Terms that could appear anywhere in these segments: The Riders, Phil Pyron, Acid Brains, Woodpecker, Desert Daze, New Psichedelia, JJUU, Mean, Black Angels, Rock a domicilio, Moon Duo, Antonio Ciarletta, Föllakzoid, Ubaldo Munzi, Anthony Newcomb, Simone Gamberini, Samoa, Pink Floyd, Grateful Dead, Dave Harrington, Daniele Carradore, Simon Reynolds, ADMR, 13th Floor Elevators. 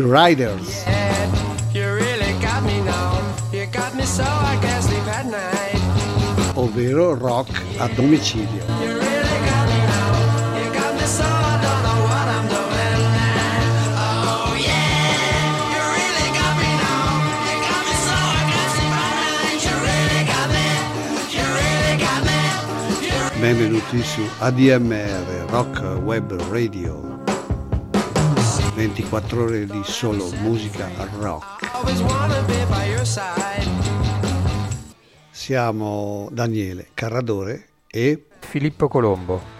The Riders. Ovvero rock a domicilio. Benvenuti su ADMR, Rock Web Radio. 24 ore di solo musica rock. Siamo Daniele Carradore e Filippo Colombo.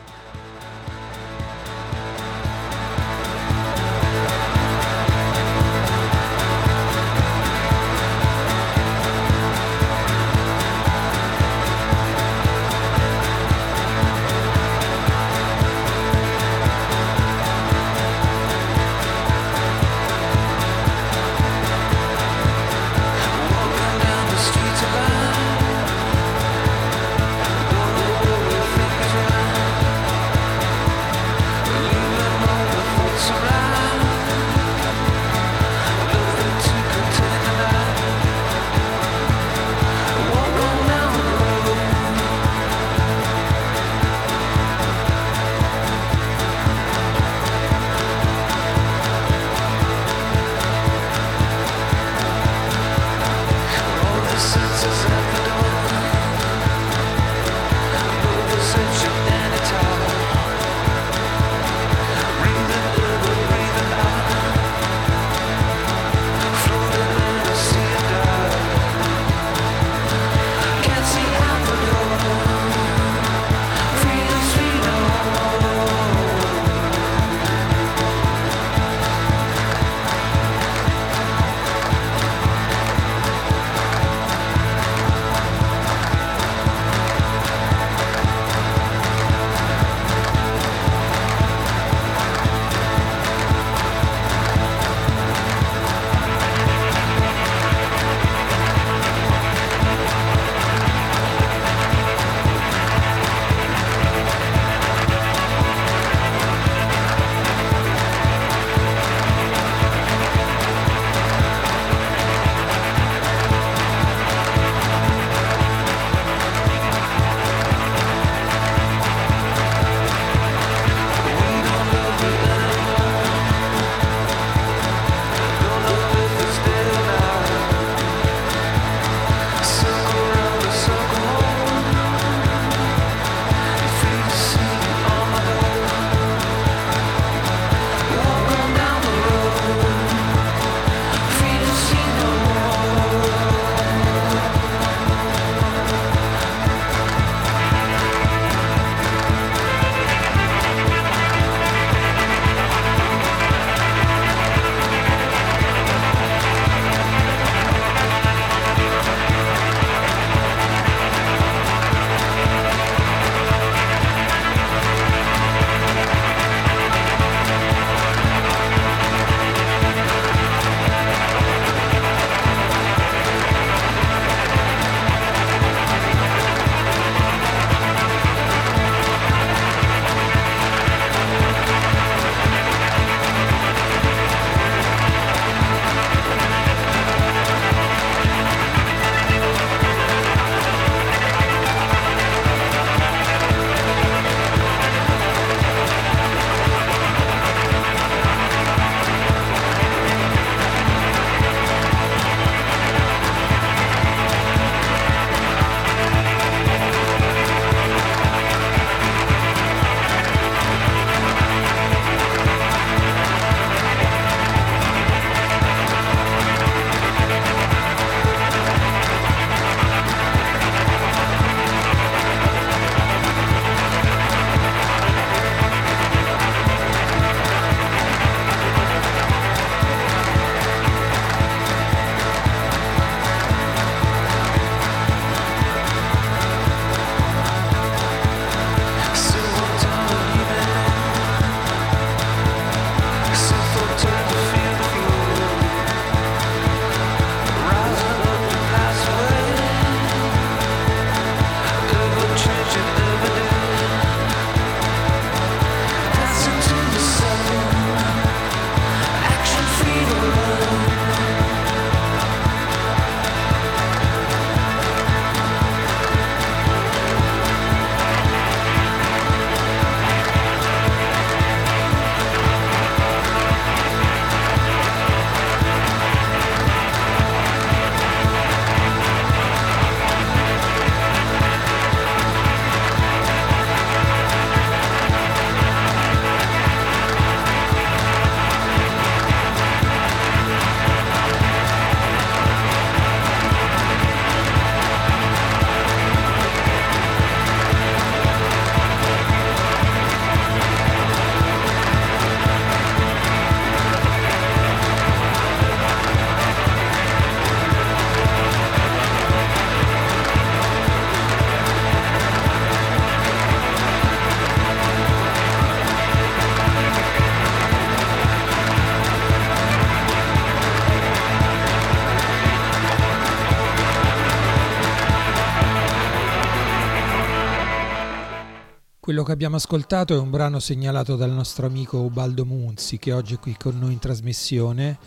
Quello che abbiamo ascoltato è un brano segnalato dal nostro amico Ubaldo Munzi, che oggi è qui con noi in trasmissione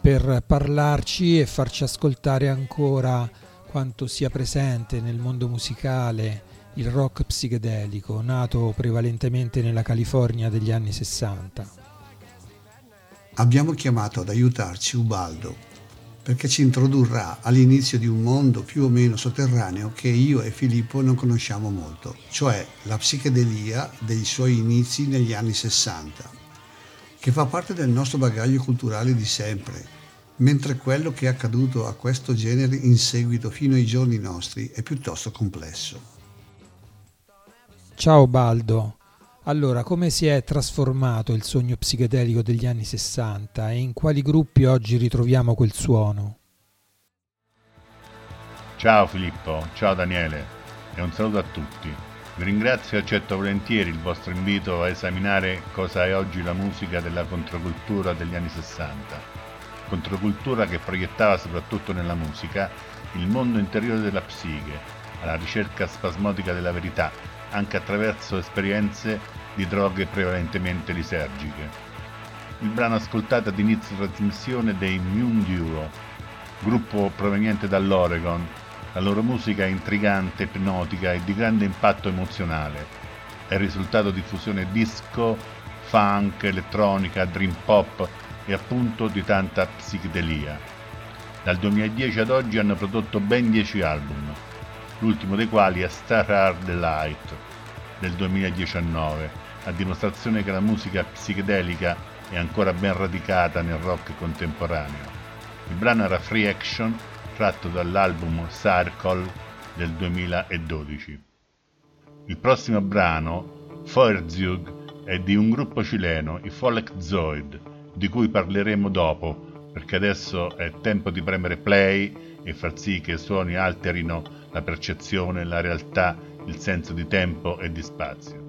per parlarci e farci ascoltare ancora quanto sia presente nel mondo musicale il rock psichedelico, nato prevalentemente nella California degli anni 60. Abbiamo chiamato ad aiutarci Ubaldo perché ci introdurrà all'inizio di un mondo più o meno sotterraneo che io e Filippo non conosciamo molto, cioè la psichedelia dei suoi inizi negli anni 60, che fa parte del nostro bagaglio culturale di sempre, mentre quello che è accaduto a questo genere in seguito fino ai giorni nostri è piuttosto complesso. Ciao Baldo. Allora, come si è trasformato il sogno psichedelico degli anni 60 e in quali gruppi oggi ritroviamo quel suono? Ciao Filippo, ciao Daniele e un saluto a tutti. Vi ringrazio e accetto volentieri il vostro invito a esaminare cosa è oggi la musica della controcultura degli anni 60. Controcultura che proiettava soprattutto nella musica il mondo interiore della psiche, alla ricerca spasmodica della verità, anche attraverso esperienze di droghe prevalentemente lisergiche. Il brano ascoltato ad inizio trasmissione dei Moon Duo, gruppo proveniente dall'Oregon. La loro musica è intrigante, ipnotica e di grande impatto emozionale. È il risultato di fusione disco, funk, elettronica, dream pop e appunto di tanta psichedelia. Dal 2010 ad oggi hanno prodotto ben 10 album, l'ultimo dei quali è Stars Are the Light del 2019, a dimostrazione che la musica psichedelica è ancora ben radicata nel rock contemporaneo. Il brano era Free Action, tratto dall'album Circle del 2012. Il prossimo brano, Föllakzoid, è di un gruppo cileno, i Föllakzoid, di cui parleremo dopo, perché adesso è tempo di premere play e far sì che i suoni alterino la percezione, la realtà, il senso di tempo e di spazio.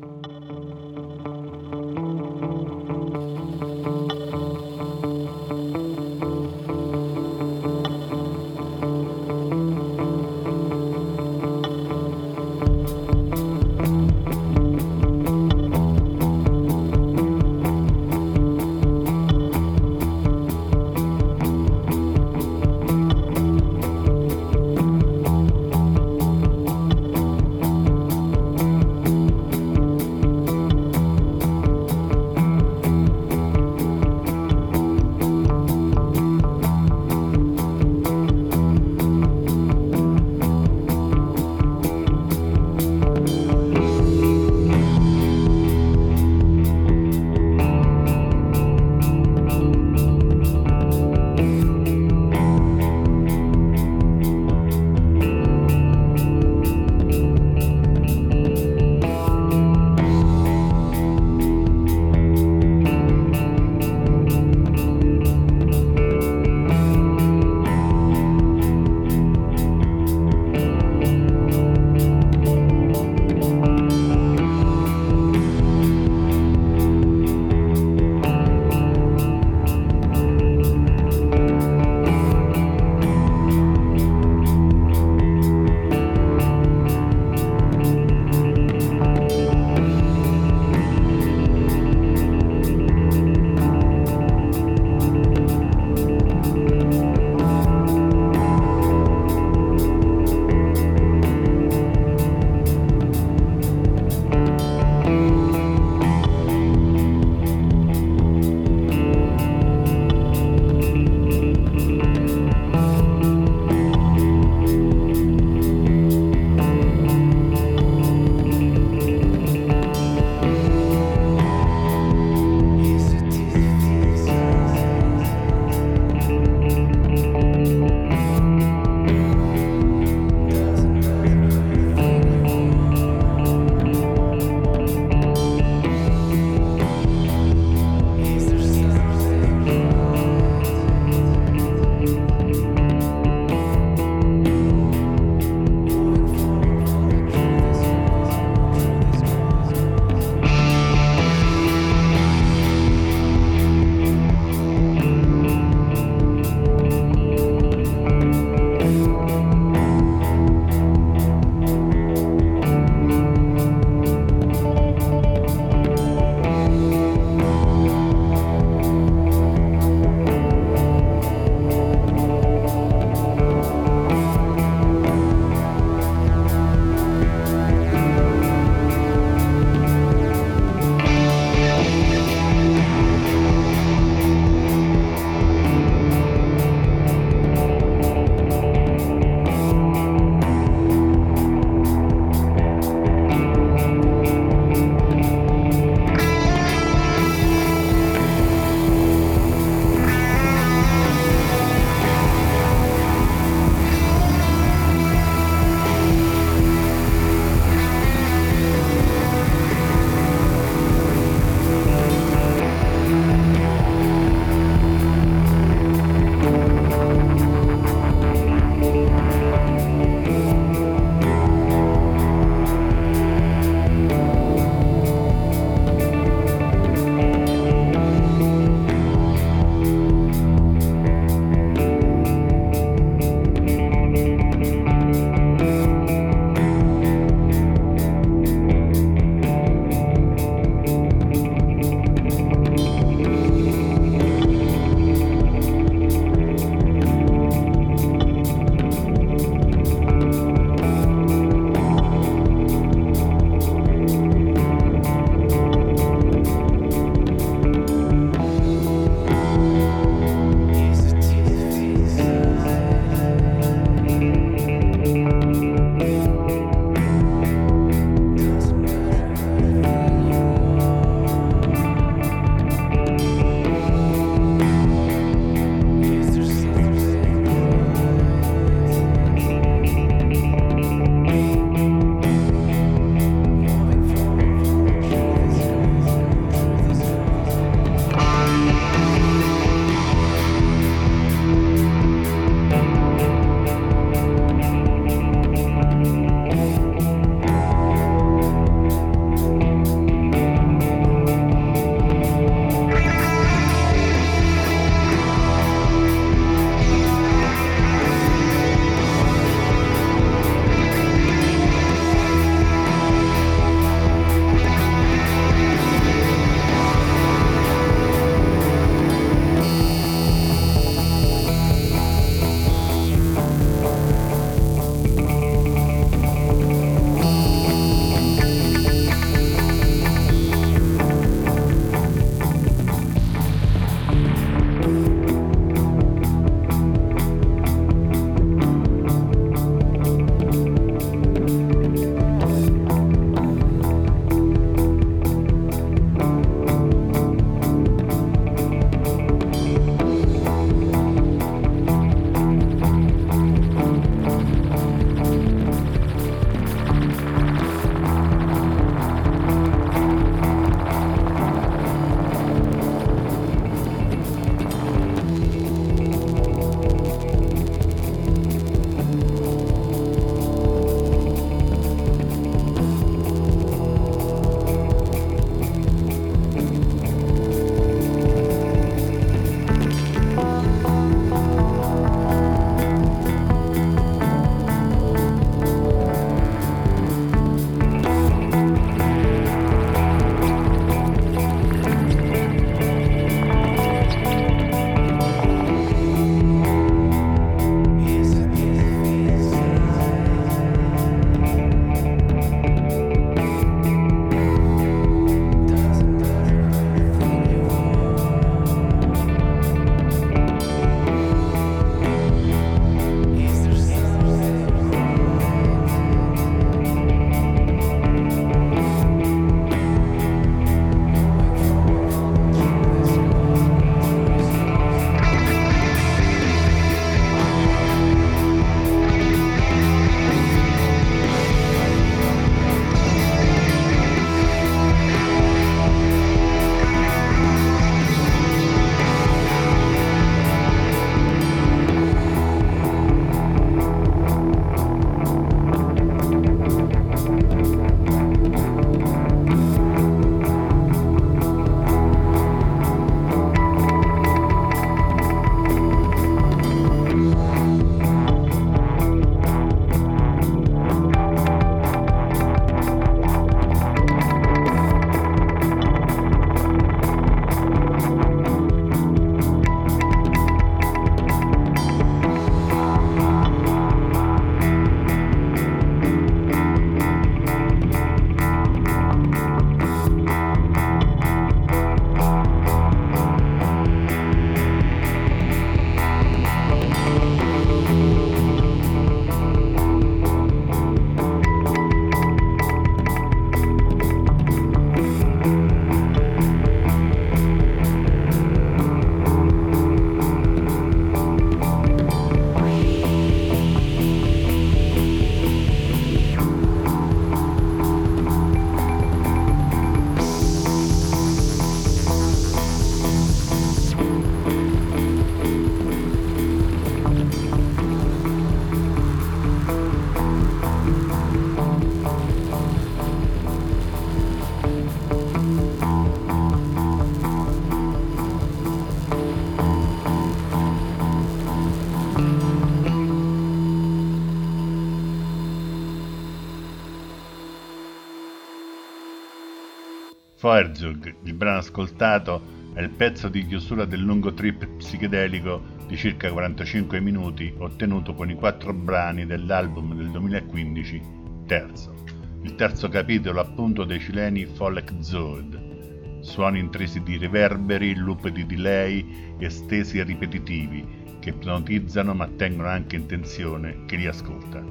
Feuerzug, il brano ascoltato, è il pezzo di chiusura del lungo trip psichedelico di circa 45 minuti ottenuto con i 4 brani dell'album del 2015, Terzo. Il terzo capitolo appunto dei cileni Föllakzoid. Suoni intrisi di riverberi, loop di delay estesi e ripetitivi che ipnotizzano ma tengono anche in tensione chi li ascolta.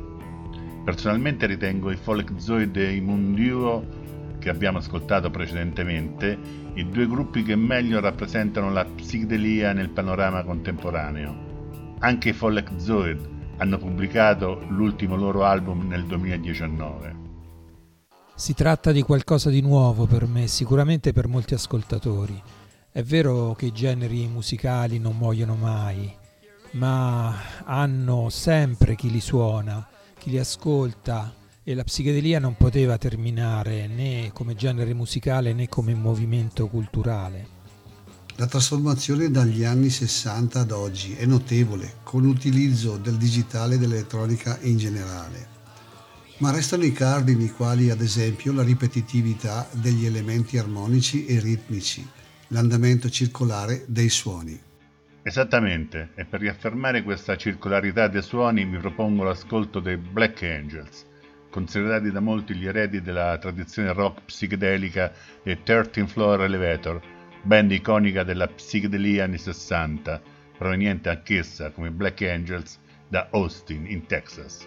Personalmente ritengo i Föllakzoid e i Moon Duo che abbiamo ascoltato precedentemente, i due gruppi che meglio rappresentano la psichedelia nel panorama contemporaneo. Anche i Föllakzoid hanno pubblicato l'ultimo loro album nel 2019. Si tratta di qualcosa di nuovo per me, sicuramente per molti ascoltatori. È vero che i generi musicali non muoiono mai, ma hanno sempre chi li suona, chi li ascolta, e la psichedelia non poteva terminare né come genere musicale né come movimento culturale. La trasformazione dagli anni 60 ad oggi è notevole, con l'utilizzo del digitale e dell'elettronica in generale. Ma restano i cardini quali ad esempio la ripetitività degli elementi armonici e ritmici, l'andamento circolare dei suoni. Esattamente, e per riaffermare questa circolarità dei suoni mi propongo l'ascolto dei Black Angels, considerati da molti gli eredi della tradizione rock psichedelica dei 13th Floor Elevators, band iconica della psichedelia anni 60, proveniente anch'essa, come Black Angels, da Austin, in Texas.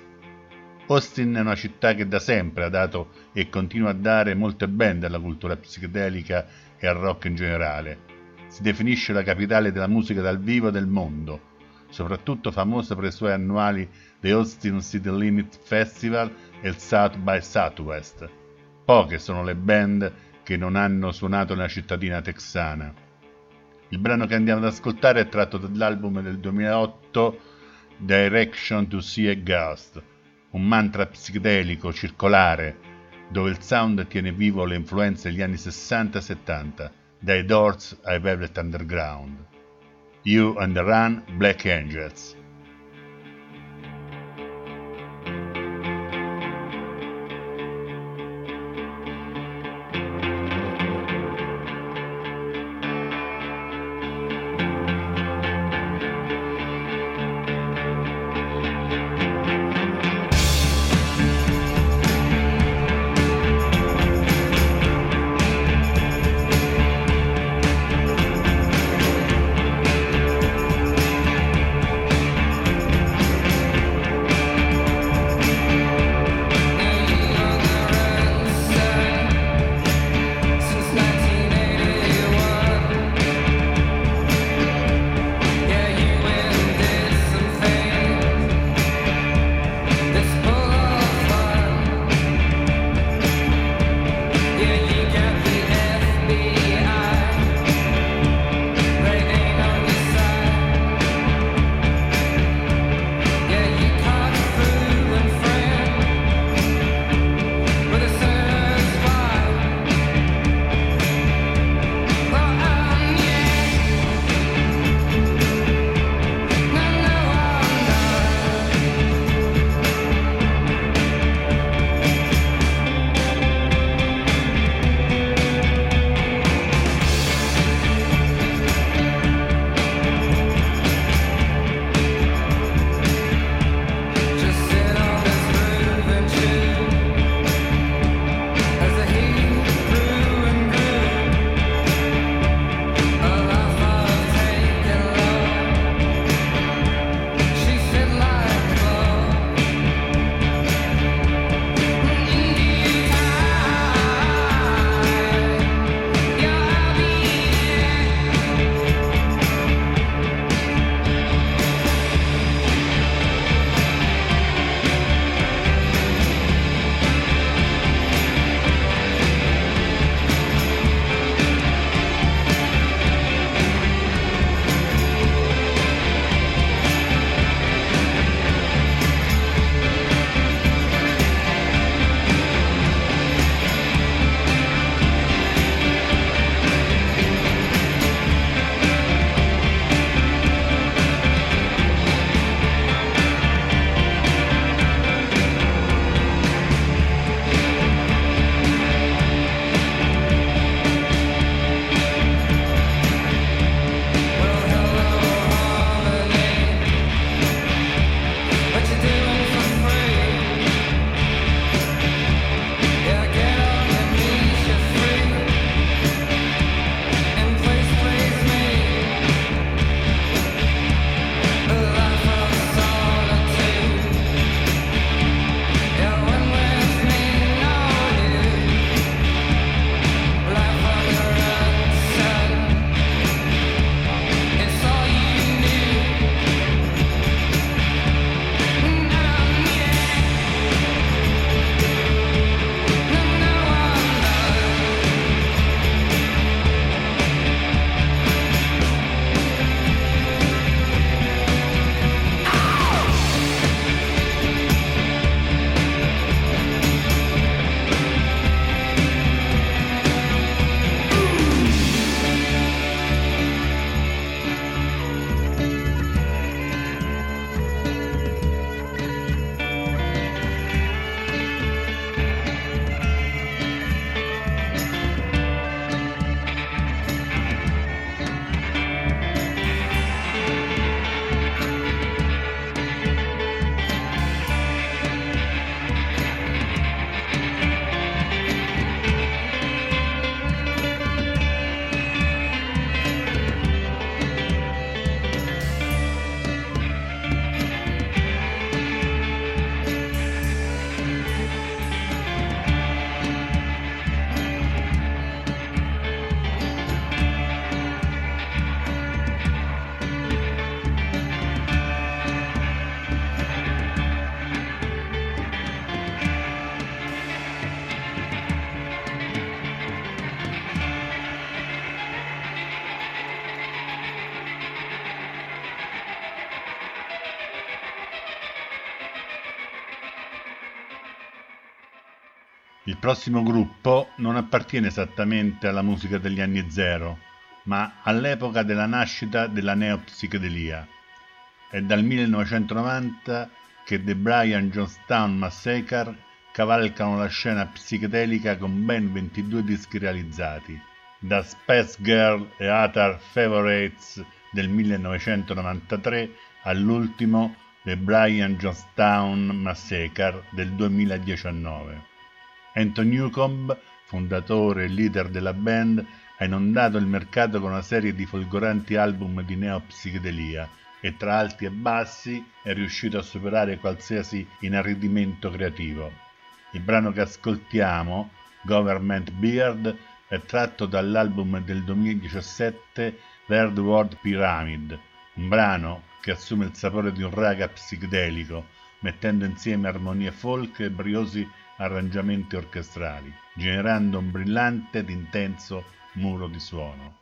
Austin è una città che da sempre ha dato e continua a dare molte band alla cultura psichedelica e al rock in generale. Si definisce la capitale della musica dal vivo del mondo, soprattutto famosa per i suoi annuali The Austin City Limit Festival e il South by Southwest. Poche sono le band che non hanno suonato nella cittadina texana. Il brano che andiamo ad ascoltare è tratto dall'album del 2008 Direction to See a Ghost, un mantra psichedelico circolare dove il sound tiene vivo le influenze degli anni 60 e 70, dai Doors ai Velvet Underground. You on the Run, Black Angels. Il prossimo gruppo non appartiene esattamente alla musica degli anni zero, ma all'epoca della nascita della neopsichedelia. È dal 1990 che The Brian Jonestown Massacre cavalcano la scena psichedelica con ben 22 dischi realizzati, da Space Girl e Other Favorites del 1993 all'ultimo The Brian Jonestown Massacre del 2019. Anthony Newcomb, fondatore e leader della band, ha inondato il mercato con una serie di folgoranti album di neopsichedelia e tra alti e bassi è riuscito a superare qualsiasi inaridimento creativo. Il brano che ascoltiamo, Government Beard, è tratto dall'album del 2017 Third World Pyramid, un brano che assume il sapore di un raga psichedelico, mettendo insieme armonie folk e briosi arrangiamenti orchestrali, generando un brillante ed intenso muro di suono.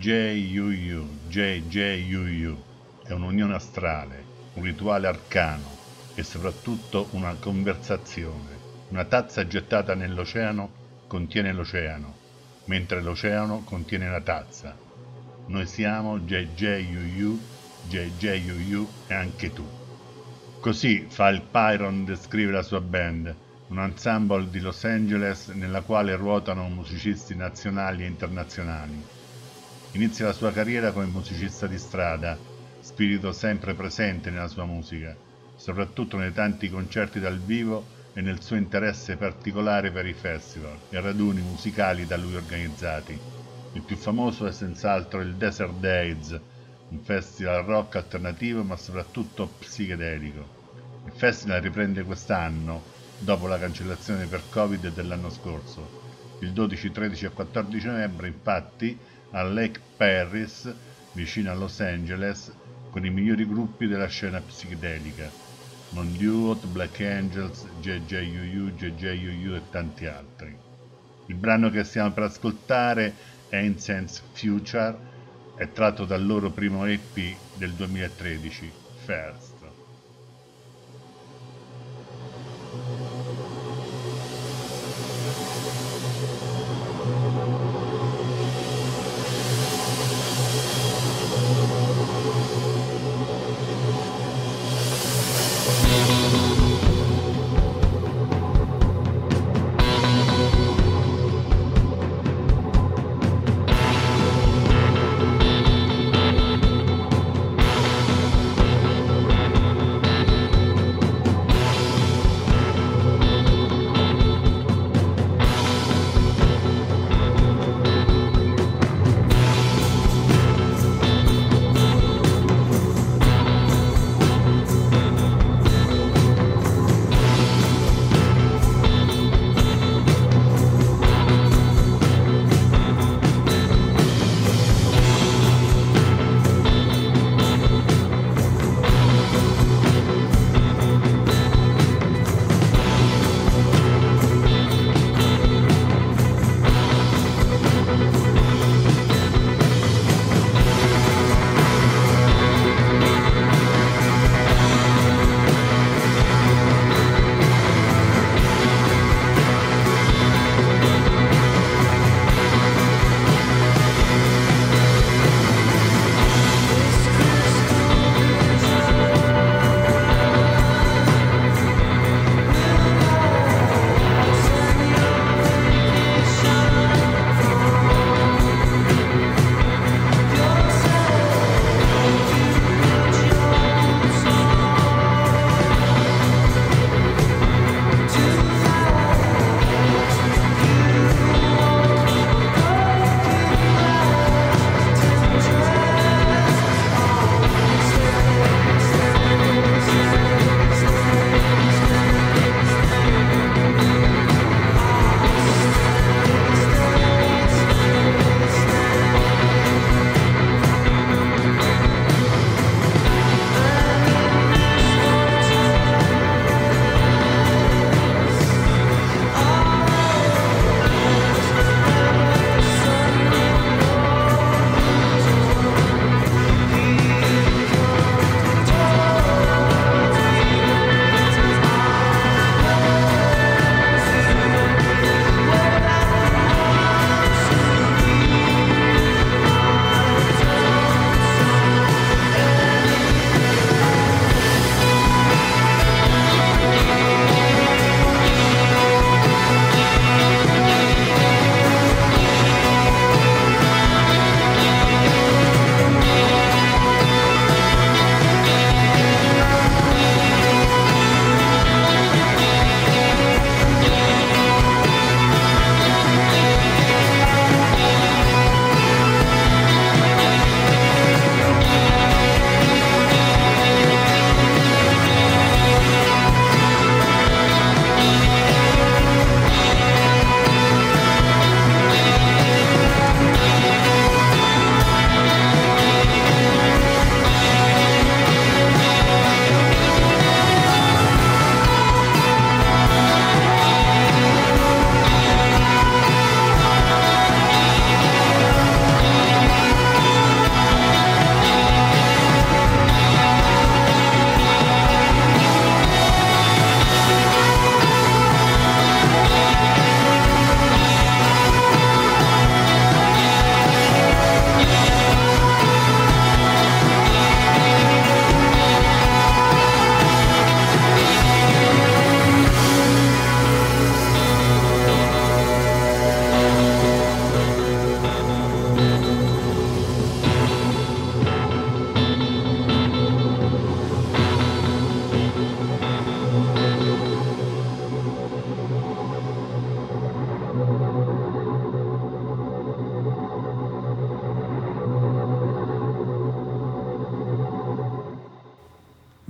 JJUU, JJUU è un'unione astrale, un rituale arcano e soprattutto una conversazione. Una tazza gettata nell'oceano contiene l'oceano, mentre l'oceano contiene la tazza. Noi siamo JJUU, JJUU e anche tu. Così Phil Pyron descrive la sua band, un ensemble di Los Angeles nella quale ruotano musicisti nazionali e internazionali. Inizia la sua carriera come musicista di strada, spirito sempre presente nella sua musica, soprattutto nei tanti concerti dal vivo e nel suo interesse particolare per i festival e raduni musicali da lui organizzati. Il più famoso è senz'altro il Desert Daze, un festival rock alternativo ma soprattutto psichedelico. Il festival riprende quest'anno, dopo la cancellazione per Covid dell'anno scorso. Il 12, 13 e 14 novembre, infatti, a Lake Perris, vicino a Los Angeles, con i migliori gruppi della scena psichedelica: Moon Duo, Black Angels, JJUU, JJUU e tanti altri. Il brano che stiamo per ascoltare, Incense Future, è tratto dal loro primo EP del 2013, First.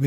Vi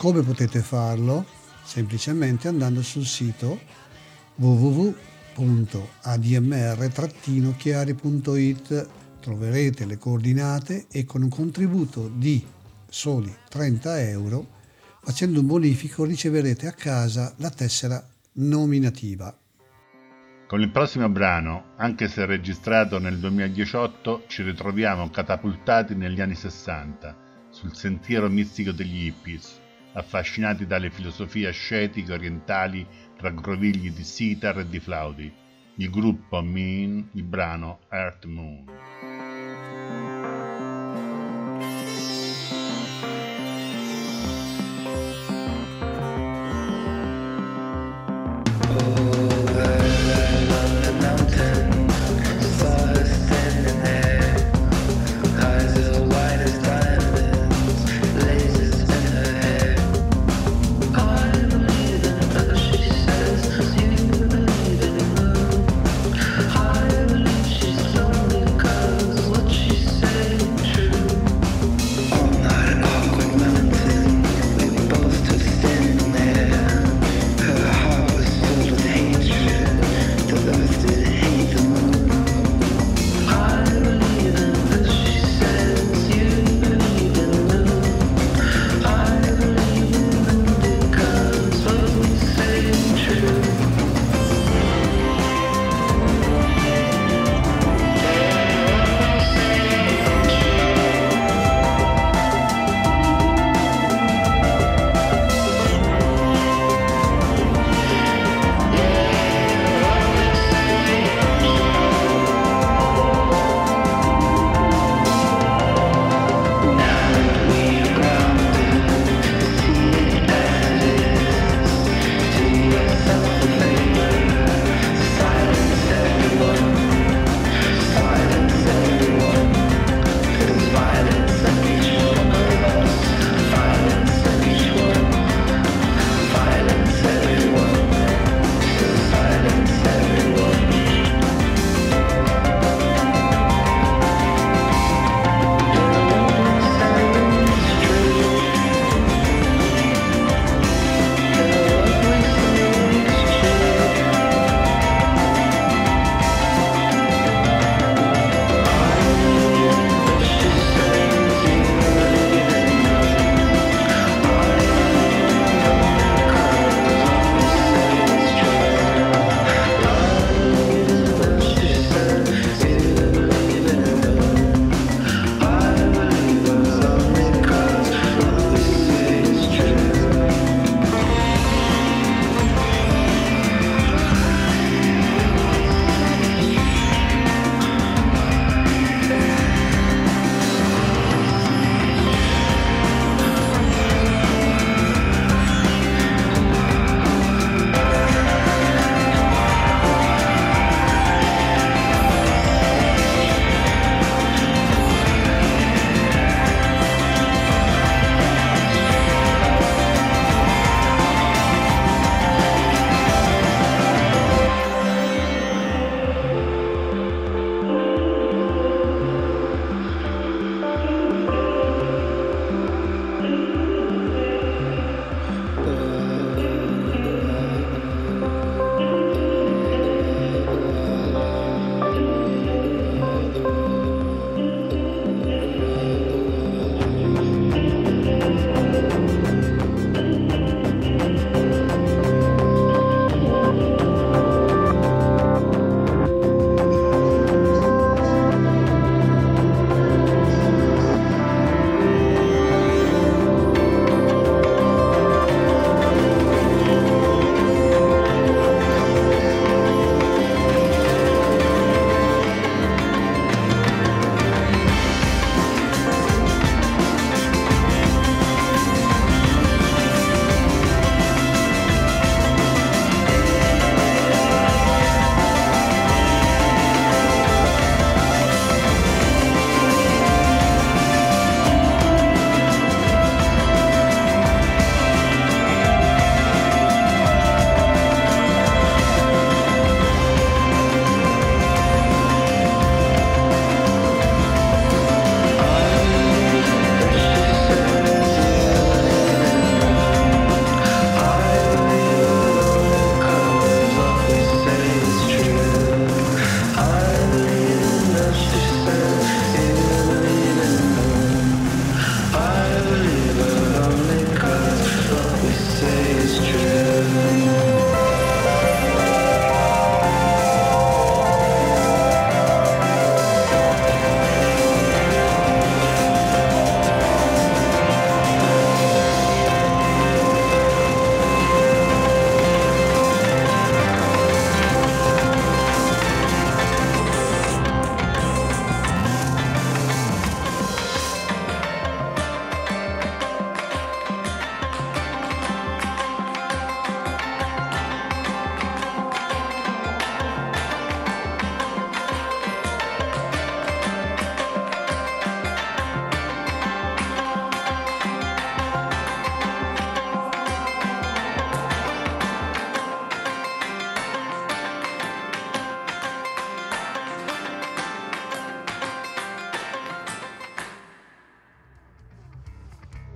Come potete farlo? Semplicemente andando sul sito www.admr-chiari.it troverete le coordinate e con un contributo di soli €30 facendo un bonifico riceverete a casa la tessera nominativa. Con il prossimo brano, anche se registrato nel 2018, ci ritroviamo catapultati negli anni 60, sul sentiero mistico degli hippies, affascinati dalle filosofie ascetiche orientali tra grovigli di sitar e di flauti. Il gruppo Mean, il brano Earth Moon.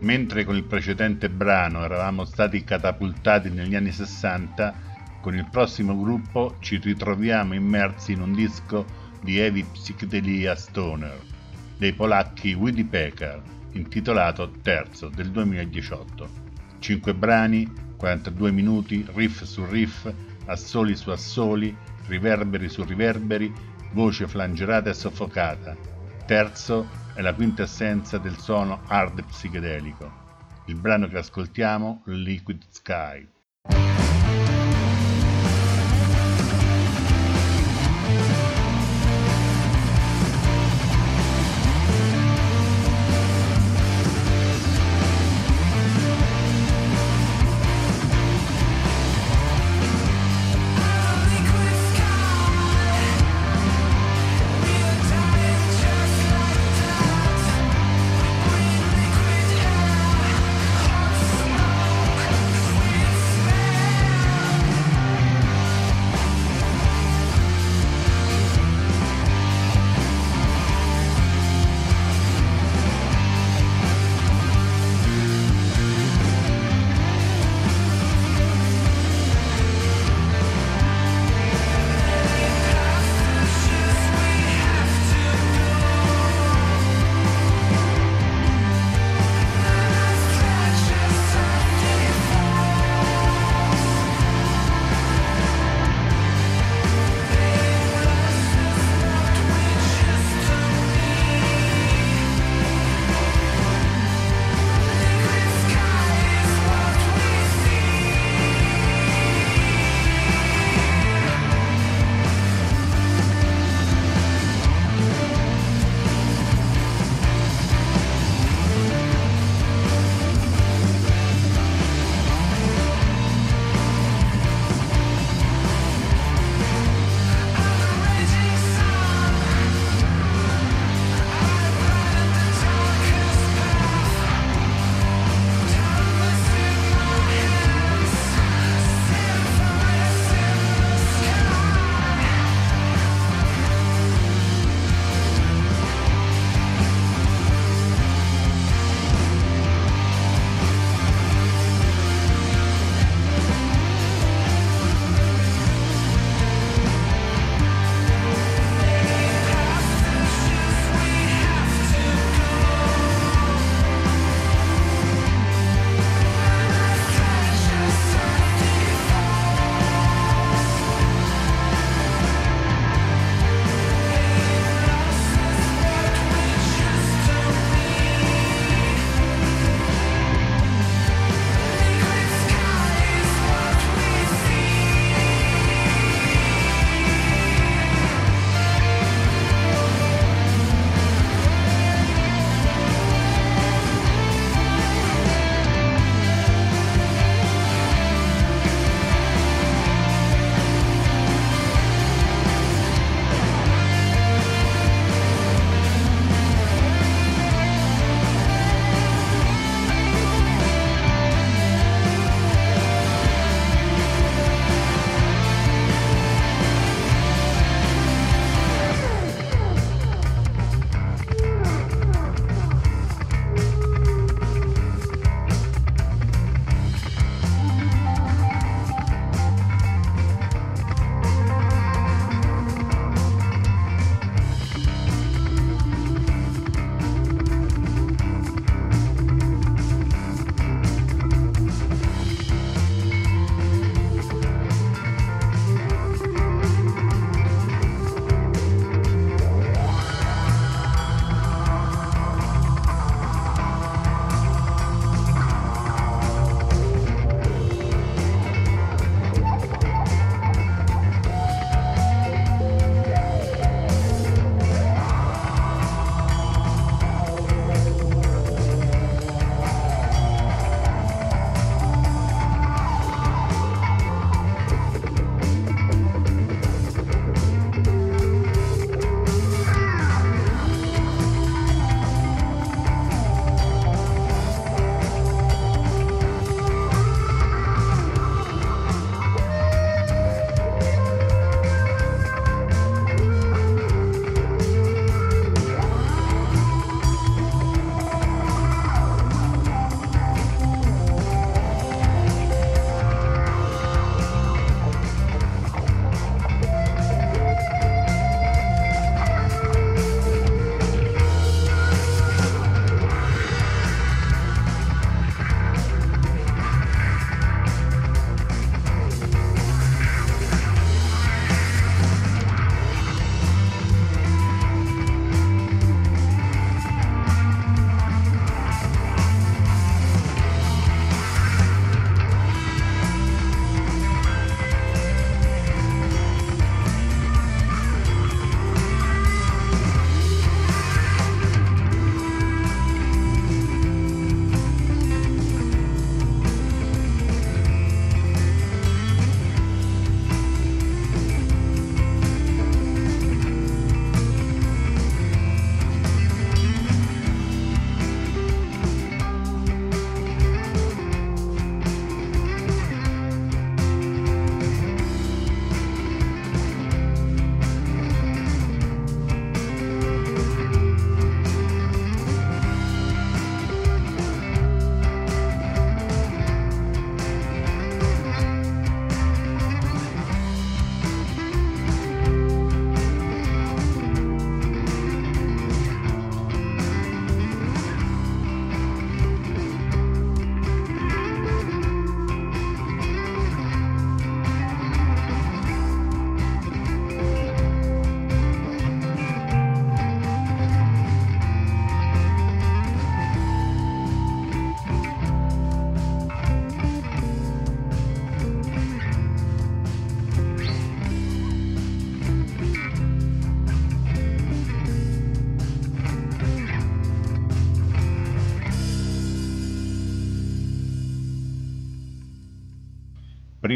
Mentre con il precedente brano eravamo stati catapultati negli anni 60, con il prossimo gruppo ci ritroviamo immersi in un disco di heavy psichedelia stoner dei polacchi Woodpecker, intitolato Terzo, del 2018. 5 brani, 42 minuti, riff su riff, assoli su assoli, riverberi su riverberi, voce flangerata e soffocata. Terzo è la quintessenza del suono hard psichedelico. Il brano che ascoltiamo, Liquid Sky.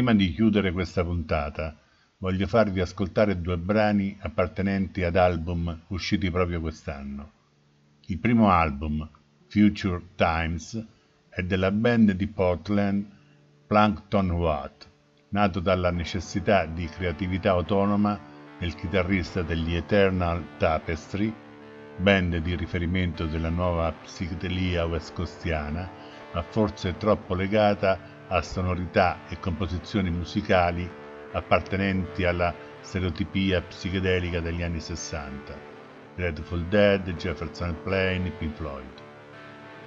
prima di chiudere questa puntata, voglio farvi ascoltare due brani appartenenti ad album usciti proprio quest'anno. Il primo album, Future Times, è della band di Portland Plankton Watt, nato dalla necessità di creatività autonoma del chitarrista degli Eternal Tapestry, band di riferimento della nuova psichedelia westcostiana, ma forse troppo legata a sonorità e composizioni musicali appartenenti alla stereotipia psichedelica degli anni 60, Grateful Dead, Jefferson Airplane, Pink Floyd.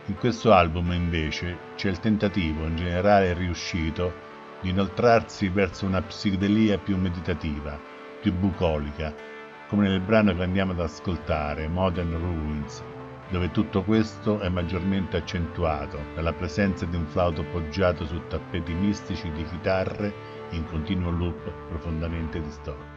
In questo album invece c'è il tentativo, in generale riuscito, di inoltrarsi verso una psichedelia più meditativa, più bucolica, come nel brano che andiamo ad ascoltare, Modern Ruins, dove tutto questo è maggiormente accentuato dalla presenza di un flauto poggiato su tappeti mistici di chitarre in continuo loop profondamente distorto.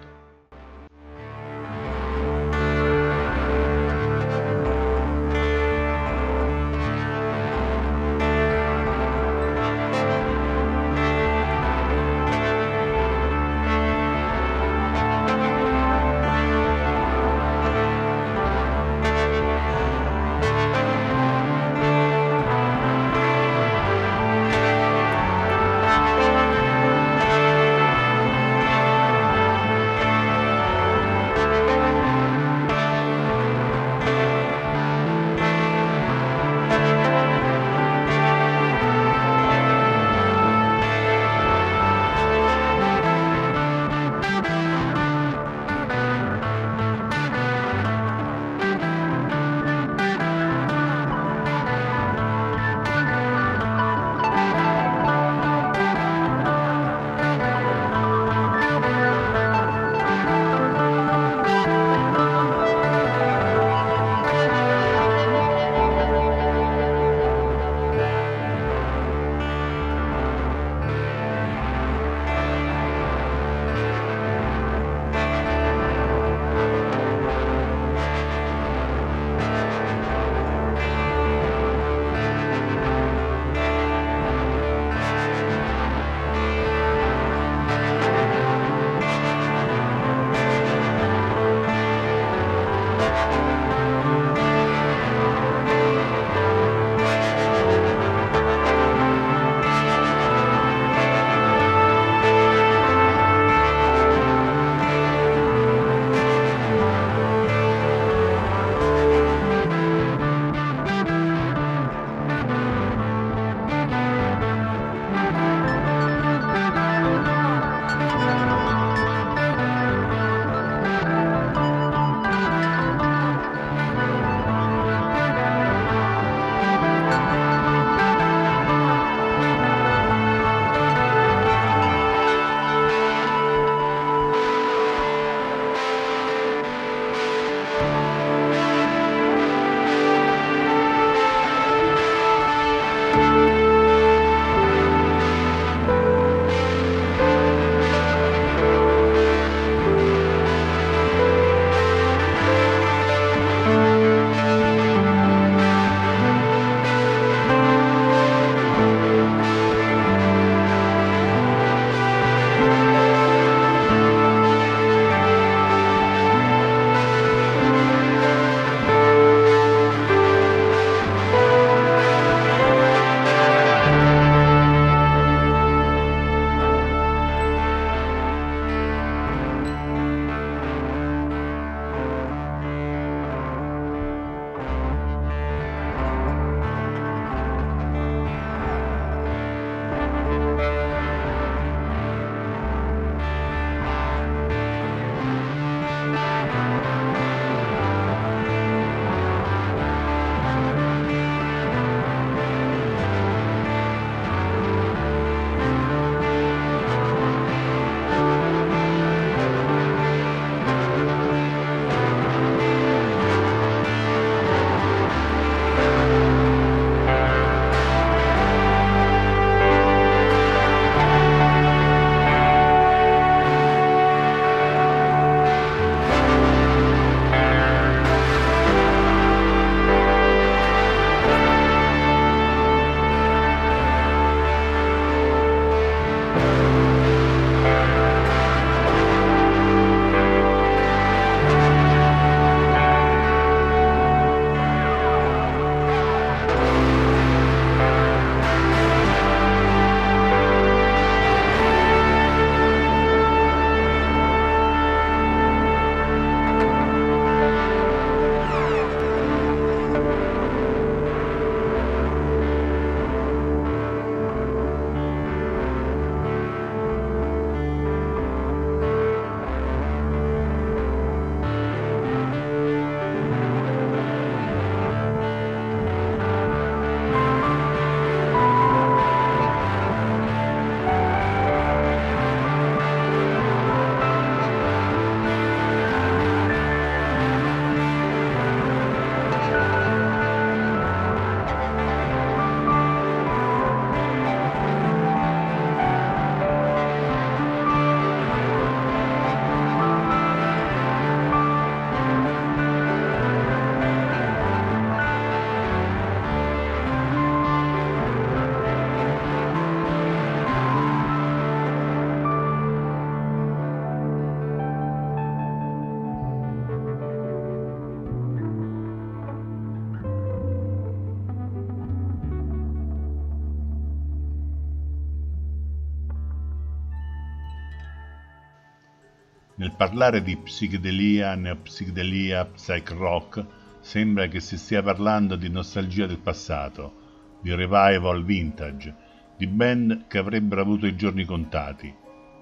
Nel parlare di psichedelia, neopsichedelia, psych rock, sembra che si stia parlando di nostalgia del passato, di revival vintage, di band che avrebbero avuto i giorni contati,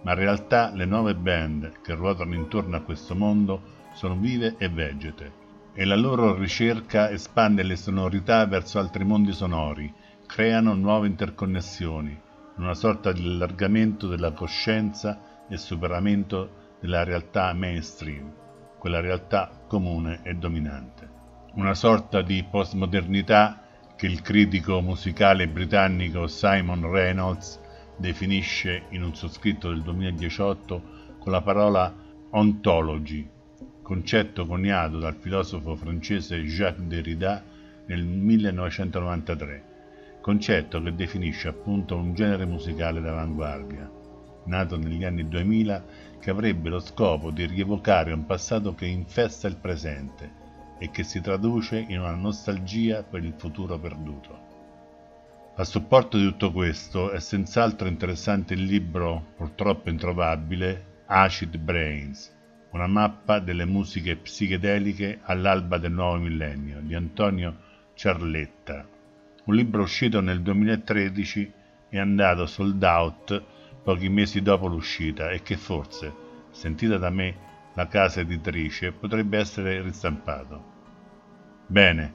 ma in realtà le nuove band che ruotano intorno a questo mondo sono vive e vegete, e la loro ricerca espande le sonorità verso altri mondi sonori, creano nuove interconnessioni, una sorta di allargamento della coscienza e superamento della realtà mainstream, quella realtà comune e dominante. Una sorta di postmodernità che il critico musicale britannico Simon Reynolds definisce in un suo scritto del 2018 con la parola ontology, concetto coniato dal filosofo francese Jacques Derrida nel 1993, concetto che definisce appunto un genere musicale d'avanguardia, nato negli anni 2000, che avrebbe lo scopo di rievocare un passato che infesta il presente e che si traduce in una nostalgia per il futuro perduto. A supporto di tutto questo è senz'altro interessante il libro, purtroppo introvabile, Acid Brains, una mappa delle musiche psichedeliche all'alba del nuovo millennio, di Antonio Ciarletta, un libro uscito nel 2013 e andato sold out pochi mesi dopo l'uscita e che forse, sentita da me la casa editrice, potrebbe essere ristampato. Bene,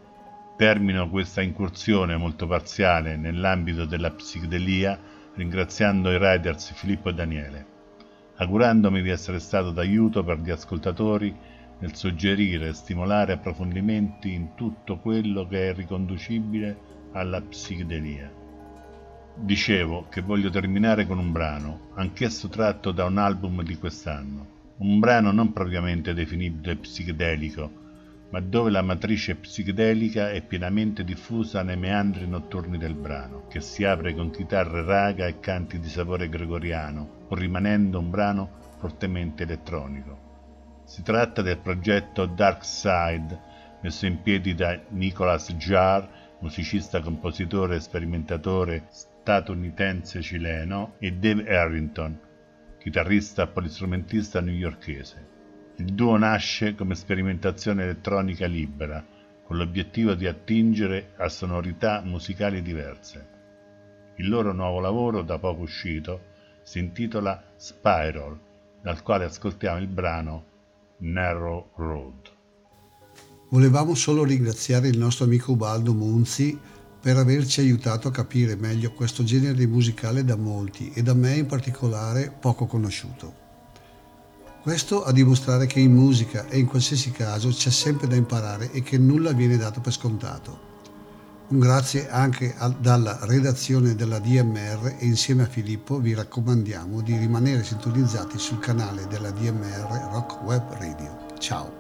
termino questa incursione molto parziale nell'ambito della psichedelia ringraziando i Riders Filippo e Daniele, augurandomi di essere stato d'aiuto per gli ascoltatori nel suggerire e stimolare approfondimenti in tutto quello che è riconducibile alla psichedelia. Dicevo che voglio terminare con un brano, anch'esso tratto da un album di quest'anno, un brano non propriamente definibile psichedelico, ma dove la matrice psichedelica è pienamente diffusa nei meandri notturni del brano, che si apre con chitarre raga e canti di sapore gregoriano, pur rimanendo un brano fortemente elettronico. Si tratta del progetto Dark Side, messo in piedi da Nicholas Jar, musicista, compositore e sperimentatore statunitense-cileno, e Dave Harrington, chitarrista polistrumentista newyorkese. Il duo nasce come sperimentazione elettronica libera, con l'obiettivo di attingere a sonorità musicali diverse. Il loro nuovo lavoro, da poco uscito, si intitola Spiral, dal quale ascoltiamo il brano Narrow Road. Volevamo solo ringraziare il nostro amico Ubaldo Munzi per averci aiutato a capire meglio questo genere musicale da molti, e da me in particolare, poco conosciuto. Questo a dimostrare che in musica e in qualsiasi caso c'è sempre da imparare e che nulla viene dato per scontato. Un grazie anche dalla redazione della DMR, e insieme a Filippo vi raccomandiamo di rimanere sintonizzati sul canale della DMR Rock Web Radio. Ciao!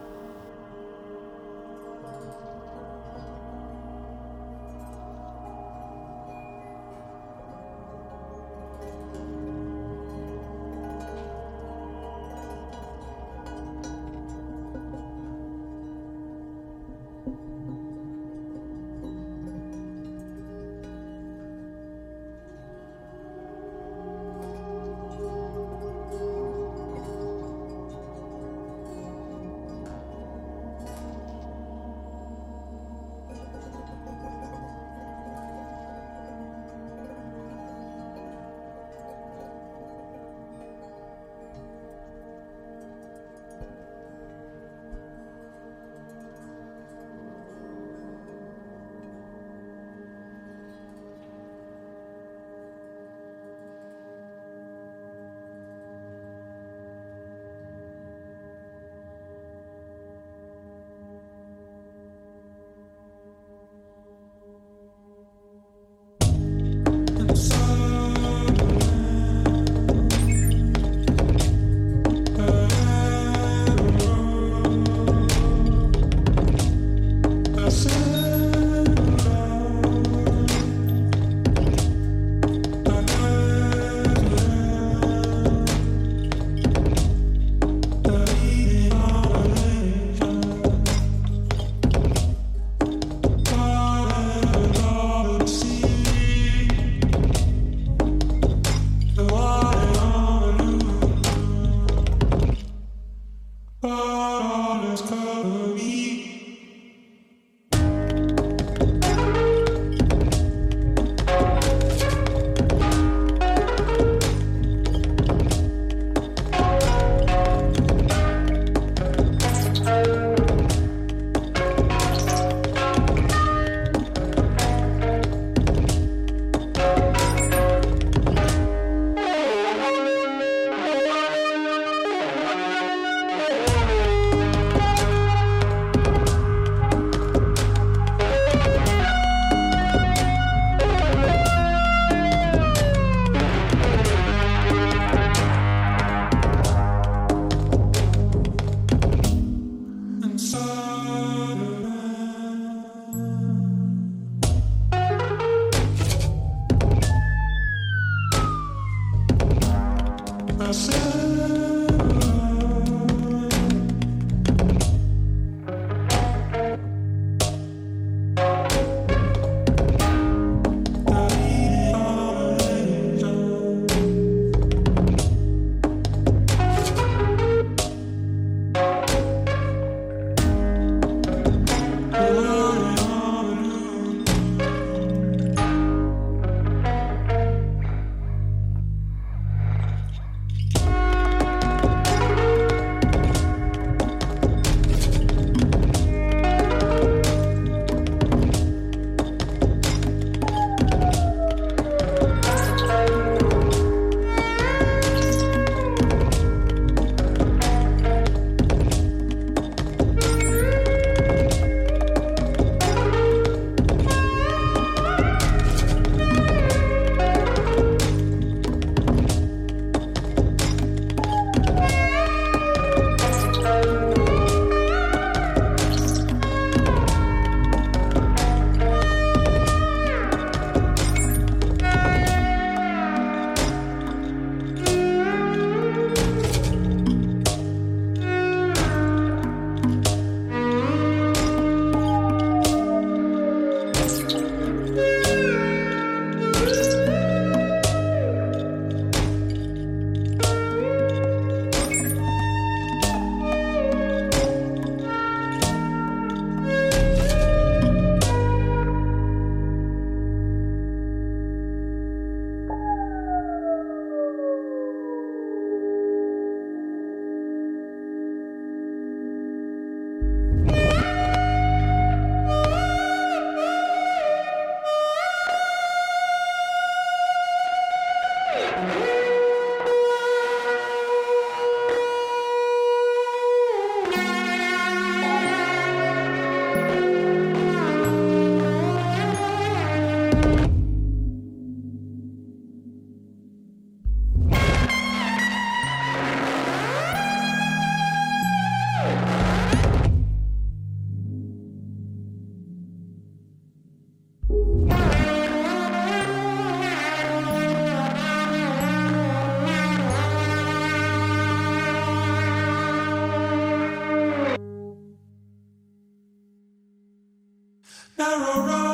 Narrow road.